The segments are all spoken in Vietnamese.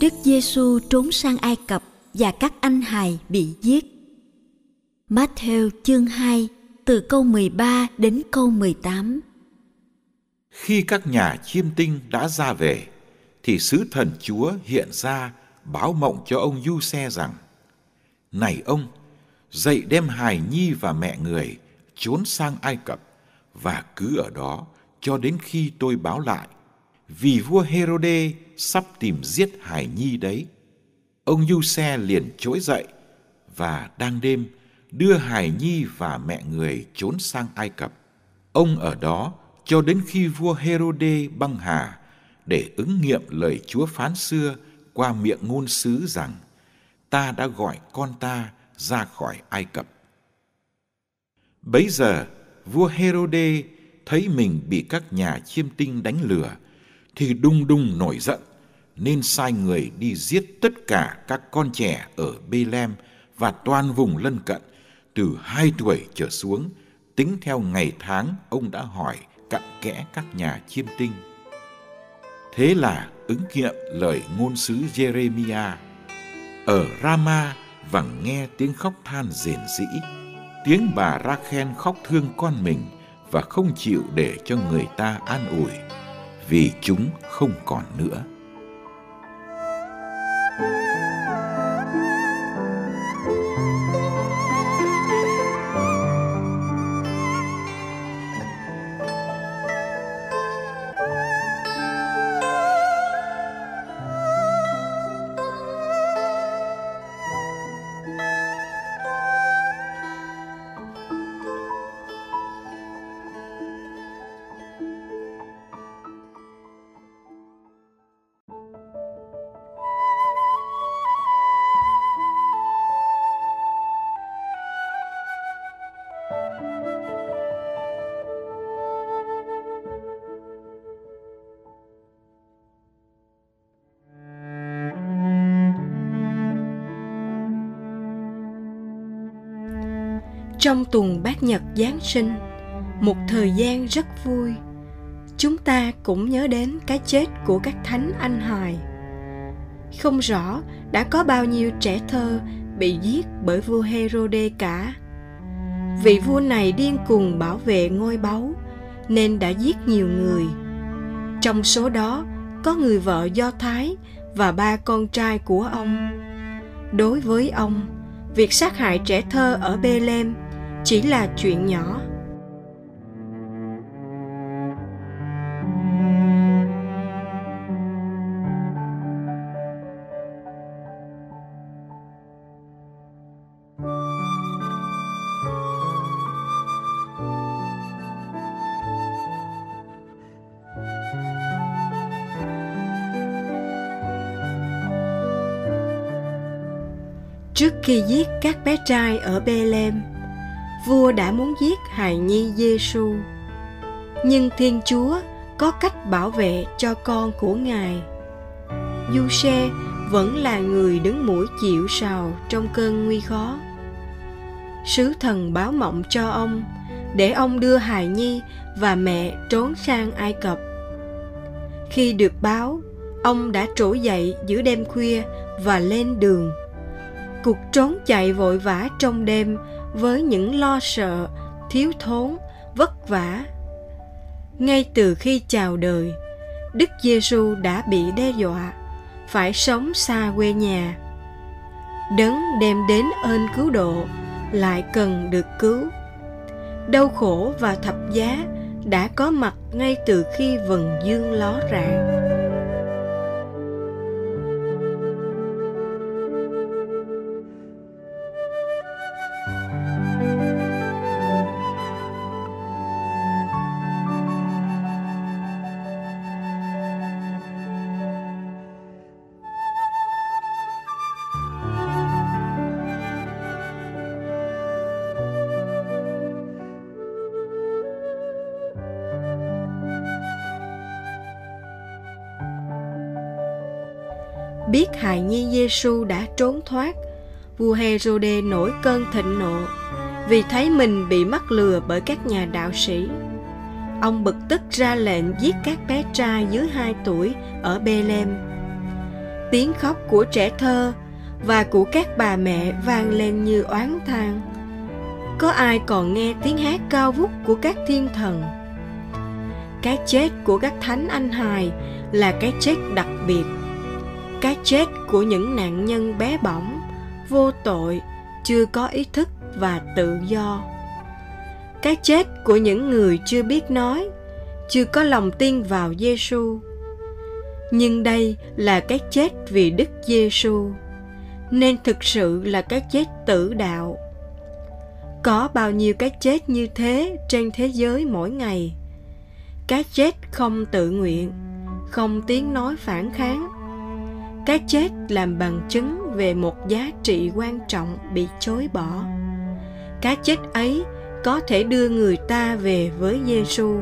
Đức Giêsu trốn sang Ai Cập và các anh hài bị giết. Matthew chương 2 từ câu 13 đến câu 18. Khi các nhà chiêm tinh đã ra về, thì sứ thần Chúa hiện ra báo mộng cho ông Giuse rằng: Này ông, dậy đem hài nhi và mẹ người trốn sang Ai Cập và cứ ở đó cho đến khi tôi báo lại. Vì vua Herode sắp tìm giết hài nhi đấy. Ông Giuse liền trỗi dậy và đang đêm đưa hài nhi và mẹ người trốn sang Ai Cập. Ông ở đó cho đến khi vua Herode băng hà, để ứng nghiệm lời Chúa phán xưa qua miệng ngôn sứ rằng: Ta đã gọi con ta ra khỏi Ai Cập. Bấy giờ vua Herode thấy mình bị các nhà chiêm tinh đánh lừa, thì đung đung nổi giận, nên sai người đi giết tất cả các con trẻ ở Bethlehem và toàn vùng lân cận, từ 2 tuổi trở xuống, tính theo ngày tháng ông đã hỏi cặn kẽ các nhà chiêm tinh. Thế là ứng nghiệm lời ngôn sứ Jeremia: Ở Rama vẳng nghe tiếng khóc than rền rĩ, tiếng bà Rachel khóc thương con mình và không chịu để cho người ta an ủi, vì chúng không còn nữa. Trong tuần Bát Nhật Giáng sinh, một thời gian rất vui, chúng ta cũng nhớ đến cái chết của các thánh anh hài. Không rõ đã có bao nhiêu trẻ thơ bị giết bởi vua Herode cả. Vị vua này điên cuồng bảo vệ ngôi báu nên đã giết nhiều người. Trong số đó có người vợ Do Thái và 3 con trai của ông. Đối với ông, việc sát hại trẻ thơ ở Bethlehem chỉ là chuyện nhỏ. Trước khi giết các bé trai ở Bethlehem, vua đã muốn giết hài nhi Giêsu, nhưng Thiên Chúa có cách bảo vệ cho con của Ngài. Giuse vẫn là người đứng mũi chịu sào trong cơn nguy khó. Sứ thần báo mộng cho ông để ông đưa hài nhi và mẹ trốn sang Ai Cập. Khi được báo, ông đã trỗi dậy giữa đêm khuya và lên đường. Cuộc trốn chạy vội vã trong đêm với những lo sợ, thiếu thốn, vất vả. Ngay từ khi chào đời, Đức Giêsu đã bị đe dọa phải sống xa quê nhà. Đấng đem đến ơn cứu độ lại cần được cứu. Đau khổ và thập giá đã có mặt ngay từ khi vầng dương ló rạng. Biết hài nhi Giêsu đã trốn thoát, vua Herod nổi cơn thịnh nộ vì thấy mình bị mắc lừa bởi các nhà đạo sĩ. Ông bực tức ra lệnh giết các bé trai dưới 2 tuổi ở Bethlehem. Tiếng khóc của trẻ thơ và của các bà mẹ vang lên như oán than. Có ai còn nghe tiếng hát cao vút của các thiên thần? Cái chết của các thánh anh hài là cái chết đặc biệt. Cái chết của những nạn nhân bé bỏng, vô tội, chưa có ý thức và tự do. Cái chết của những người chưa biết nói, chưa có lòng tin vào Giêsu. Nhưng đây là cái chết vì Đức Giêsu, nên thực sự là cái chết tử đạo. Có bao nhiêu cái chết như thế trên thế giới mỗi ngày. Cái chết không tự nguyện, không tiếng nói phản kháng. Cái chết làm bằng chứng về một giá trị quan trọng bị chối bỏ. Cái chết ấy có thể đưa người ta về với Giêsu.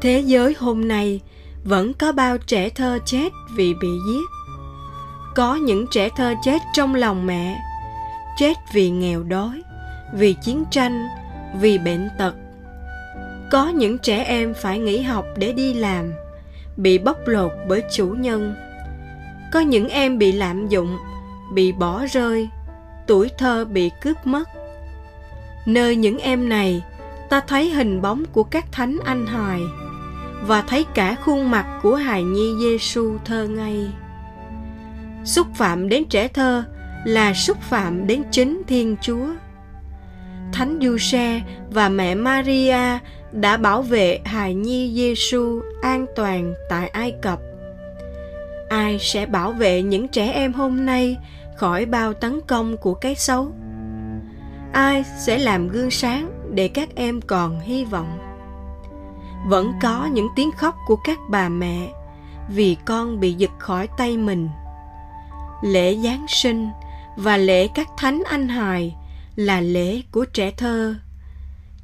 Thế giới hôm nay vẫn có bao trẻ thơ chết vì bị giết. Có những trẻ thơ chết trong lòng mẹ, chết vì nghèo đói, vì chiến tranh, vì bệnh tật. Có những trẻ em phải nghỉ học để đi làm, bị bóc lột bởi chủ nhân. Có những em bị lạm dụng, bị bỏ rơi, tuổi thơ bị cướp mất. Nơi những em này, ta thấy hình bóng của các thánh anh hài và thấy cả khuôn mặt của hài nhi Giêsu thơ ngây. Xúc phạm đến trẻ thơ là xúc phạm đến chính Thiên Chúa. Thánh Giuse và mẹ Maria đã bảo vệ hài nhi Giêsu an toàn tại Ai Cập. Ai sẽ bảo vệ những trẻ em hôm nay khỏi bao tấn công của cái xấu? Ai sẽ làm gương sáng để các em còn hy vọng? Vẫn có những tiếng khóc của các bà mẹ vì con bị giật khỏi tay mình. Lễ Giáng sinh và lễ các thánh anh hài là lễ của trẻ thơ.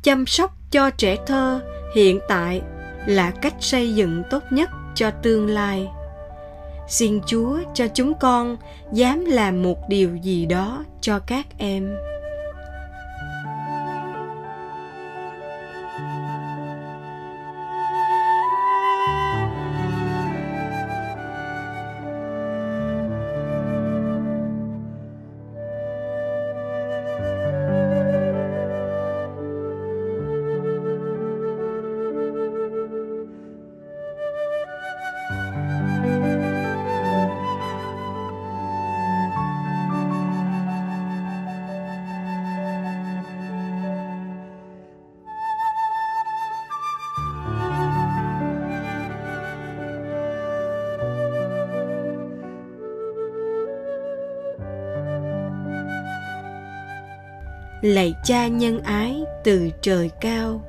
Chăm sóc cho trẻ thơ hiện tại là cách xây dựng tốt nhất cho tương lai. Xin Chúa cho chúng con dám làm một điều gì đó cho các em. Lạy Cha nhân ái từ trời cao,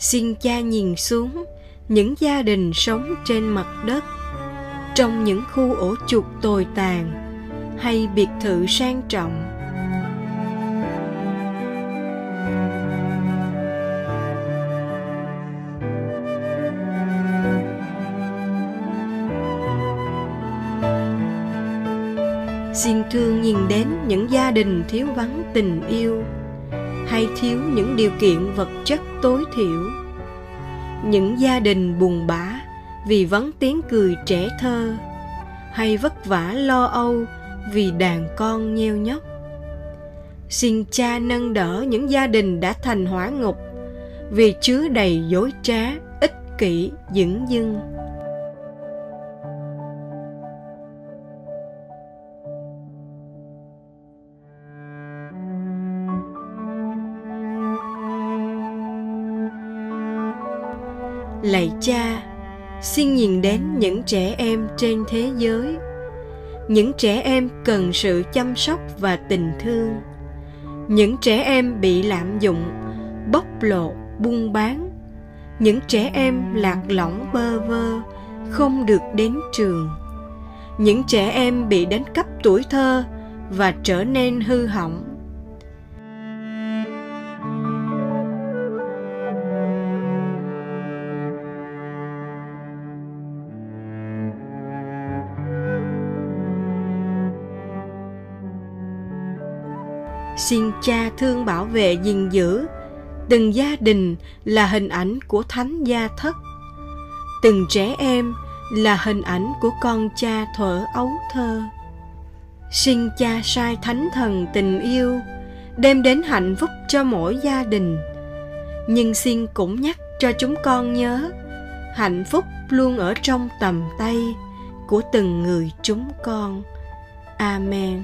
xin Cha nhìn xuống những gia đình sống trên mặt đất, trong những khu ổ chuột tồi tàn hay biệt thự sang trọng. Xin thương nhìn đến những gia đình thiếu vắng tình yêu hay thiếu những điều kiện vật chất tối thiểu, những gia đình buồn bã vì vắng tiếng cười trẻ thơ hay vất vả lo âu vì đàn con nheo nhóc. Xin Cha nâng đỡ những gia đình đã thành hỏa ngục vì chứa đầy dối trá, ích kỷ, dửng dưng. Lạy Cha, xin nhìn đến những trẻ em trên thế giới, những trẻ em cần sự chăm sóc và tình thương, những trẻ em bị lạm dụng, bóc lột, buôn bán, những trẻ em lạc lõng bơ vơ, không được đến trường, những trẻ em bị đánh cắp tuổi thơ và trở nên hư hỏng. Xin Cha thương bảo vệ gìn giữ từng gia đình là hình ảnh của Thánh Gia Thất, từng trẻ em là hình ảnh của con Cha thuở ấu thơ. Xin Cha sai Thánh Thần tình yêu đem đến hạnh phúc cho mỗi gia đình, nhưng xin cũng nhắc cho chúng con nhớ hạnh phúc luôn ở trong tầm tay của từng người chúng con. Amen.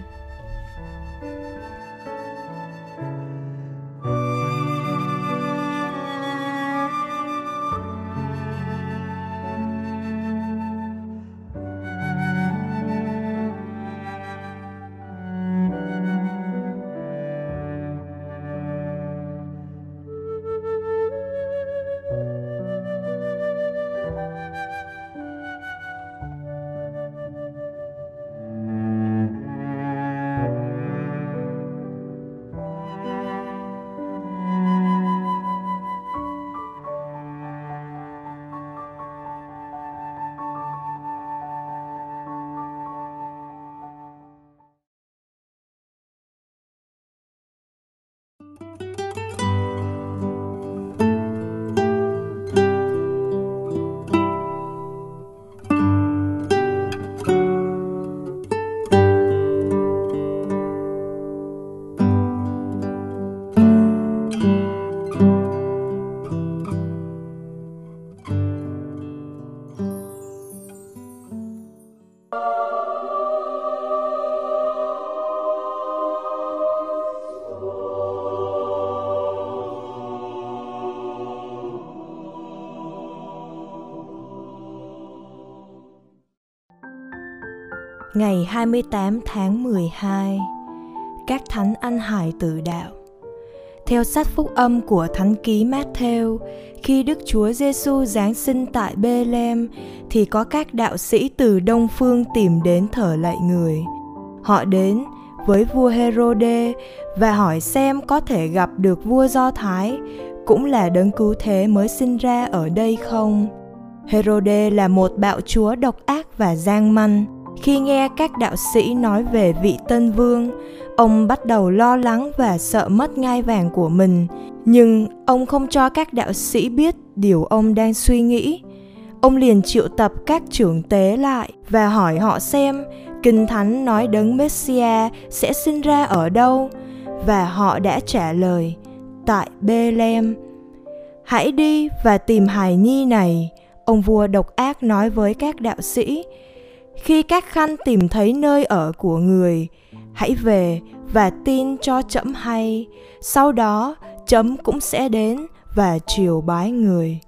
Ngày 28 tháng 12, các thánh Anh Hải Tử Đạo. Theo sách Phúc Âm của Thánh Ký Matthew, khi Đức Chúa Giêsu giáng sinh tại Bethlehem, thì có các đạo sĩ từ Đông Phương tìm đến thờ lạy Người. Họ đến với vua Herod và hỏi xem có thể gặp được vua Do Thái, cũng là đấng cứu thế mới sinh ra ở đây không. Herod là một bạo chúa độc ác và gian manh. Khi nghe các đạo sĩ nói về vị tân vương, ông bắt đầu lo lắng và sợ mất ngai vàng của mình. Nhưng ông không cho các đạo sĩ biết điều ông đang suy nghĩ. Ông liền triệu tập các trưởng tế lại và hỏi họ xem Kinh Thánh nói đấng Messiah sẽ sinh ra ở đâu. Và họ đã trả lời, tại Bethlehem. Hãy đi và tìm hài nhi này, ông vua độc ác nói với các đạo sĩ. Khi các khanh tìm thấy nơi ở của người, hãy về và tin cho trẫm hay. Sau đó, trẫm cũng sẽ đến và triều bái người.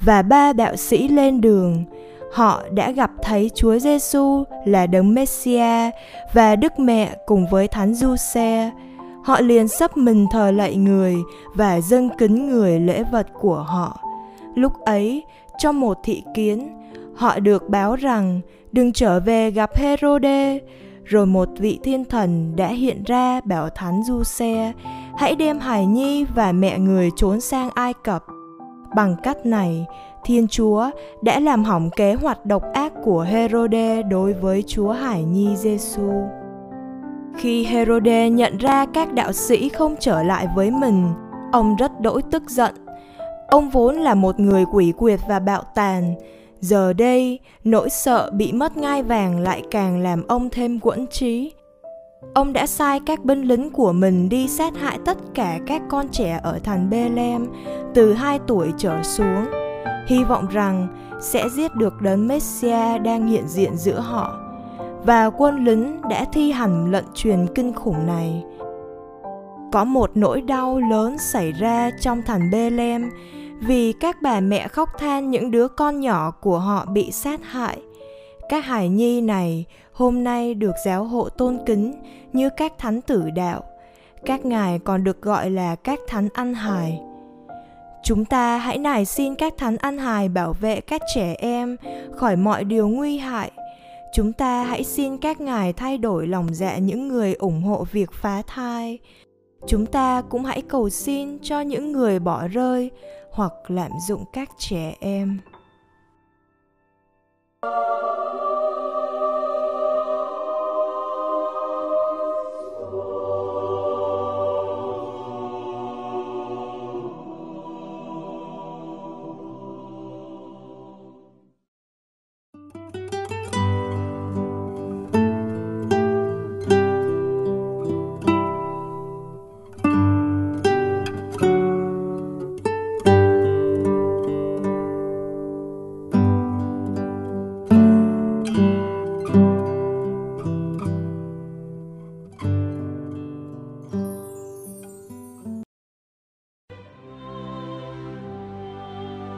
Và ba đạo sĩ lên đường. Họ đã gặp thấy Chúa Giêsu là đấng Messiah và Đức Mẹ cùng với Thánh Giuse. Họ liền xấp mình thờ lạy người và dâng kính người lễ vật của họ. Lúc ấy, Trong một thị kiến, họ được báo rằng đừng trở về gặp Herode. Rồi một vị thiên thần đã hiện ra bảo thánh Giuse hãy đem hài nhi và mẹ người trốn sang Ai Cập. Bằng cách này, Thiên Chúa đã làm hỏng kế hoạch độc ác của Herode đối với Chúa hài nhi Giêsu. Khi Herode nhận ra các đạo sĩ không trở lại với mình, ông rất đỗi tức giận. Ông vốn là một người quỷ quyệt và bạo tàn. Giờ đây, nỗi sợ bị mất ngai vàng lại càng làm ông thêm uất trí. Ông đã sai các binh lính của mình đi sát hại tất cả các con trẻ ở thành Bethlehem từ 2 tuổi trở xuống, hy vọng rằng sẽ giết được đấng Mêsia đang hiện diện giữa họ. Và quân lính đã thi hành lệnh truyền kinh khủng này. Có một nỗi đau lớn xảy ra trong thành Bethlehem vì các bà mẹ khóc than những đứa con nhỏ của họ bị sát hại. Các hài nhi này hôm nay được giáo hội tôn kính như các thánh tử đạo. Các ngài còn được gọi là các thánh ăn hài. Chúng ta hãy nài xin các thánh ăn hài bảo vệ các trẻ em khỏi mọi điều nguy hại. Chúng ta hãy xin các ngài thay đổi lòng dạ những người ủng hộ việc phá thai. Chúng ta cũng hãy cầu xin cho những người bỏ rơi hoặc lạm dụng các trẻ em.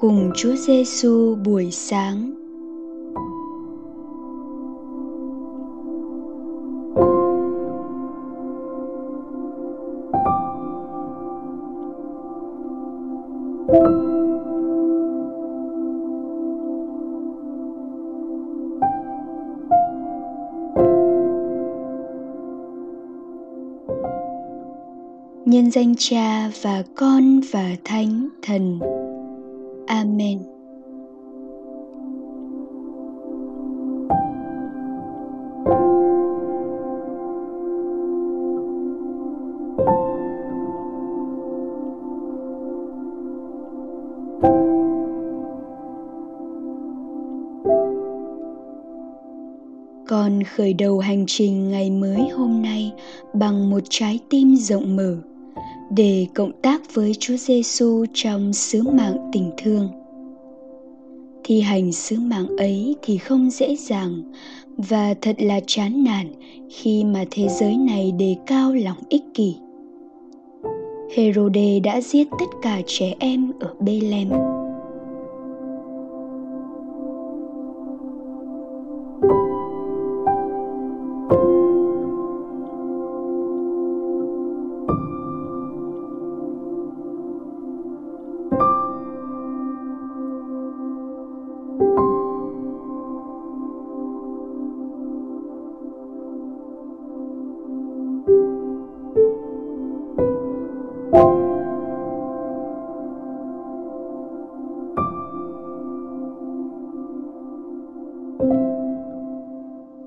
Cùng Chúa Giêsu buổi sáng. Nhân danh Cha và Con và Thánh Thần. Amen. Con khởi đầu hành trình ngày mới hôm nay bằng một trái tim rộng mở, để cộng tác với Chúa Giêsu trong sứ mạng tình thương. Thi hành sứ mạng ấy thì không dễ dàng, và thật là chán nản khi mà thế giới này đề cao lòng ích kỷ. Herode đã giết tất cả trẻ em ở Bethlehem.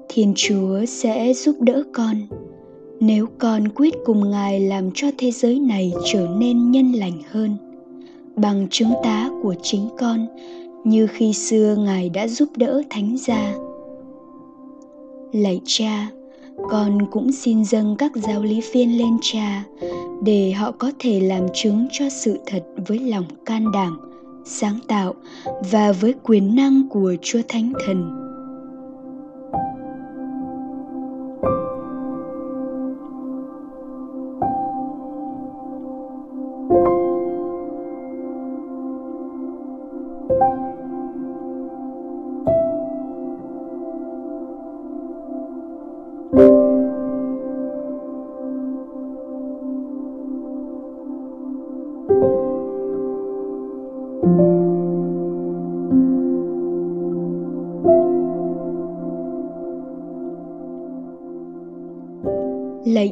Thiên Chúa sẽ giúp đỡ con nếu con quyết cùng Ngài làm cho thế giới này trở nên nhân lành hơn bằng chứng tá của chính con, như khi xưa Ngài đã giúp đỡ Thánh Gia. Lạy Cha, con cũng xin dâng các giáo lý viên lên Cha để họ có thể làm chứng cho sự thật với lòng can đảm, sáng tạo và với quyền năng của Chúa Thánh Thần. Lạy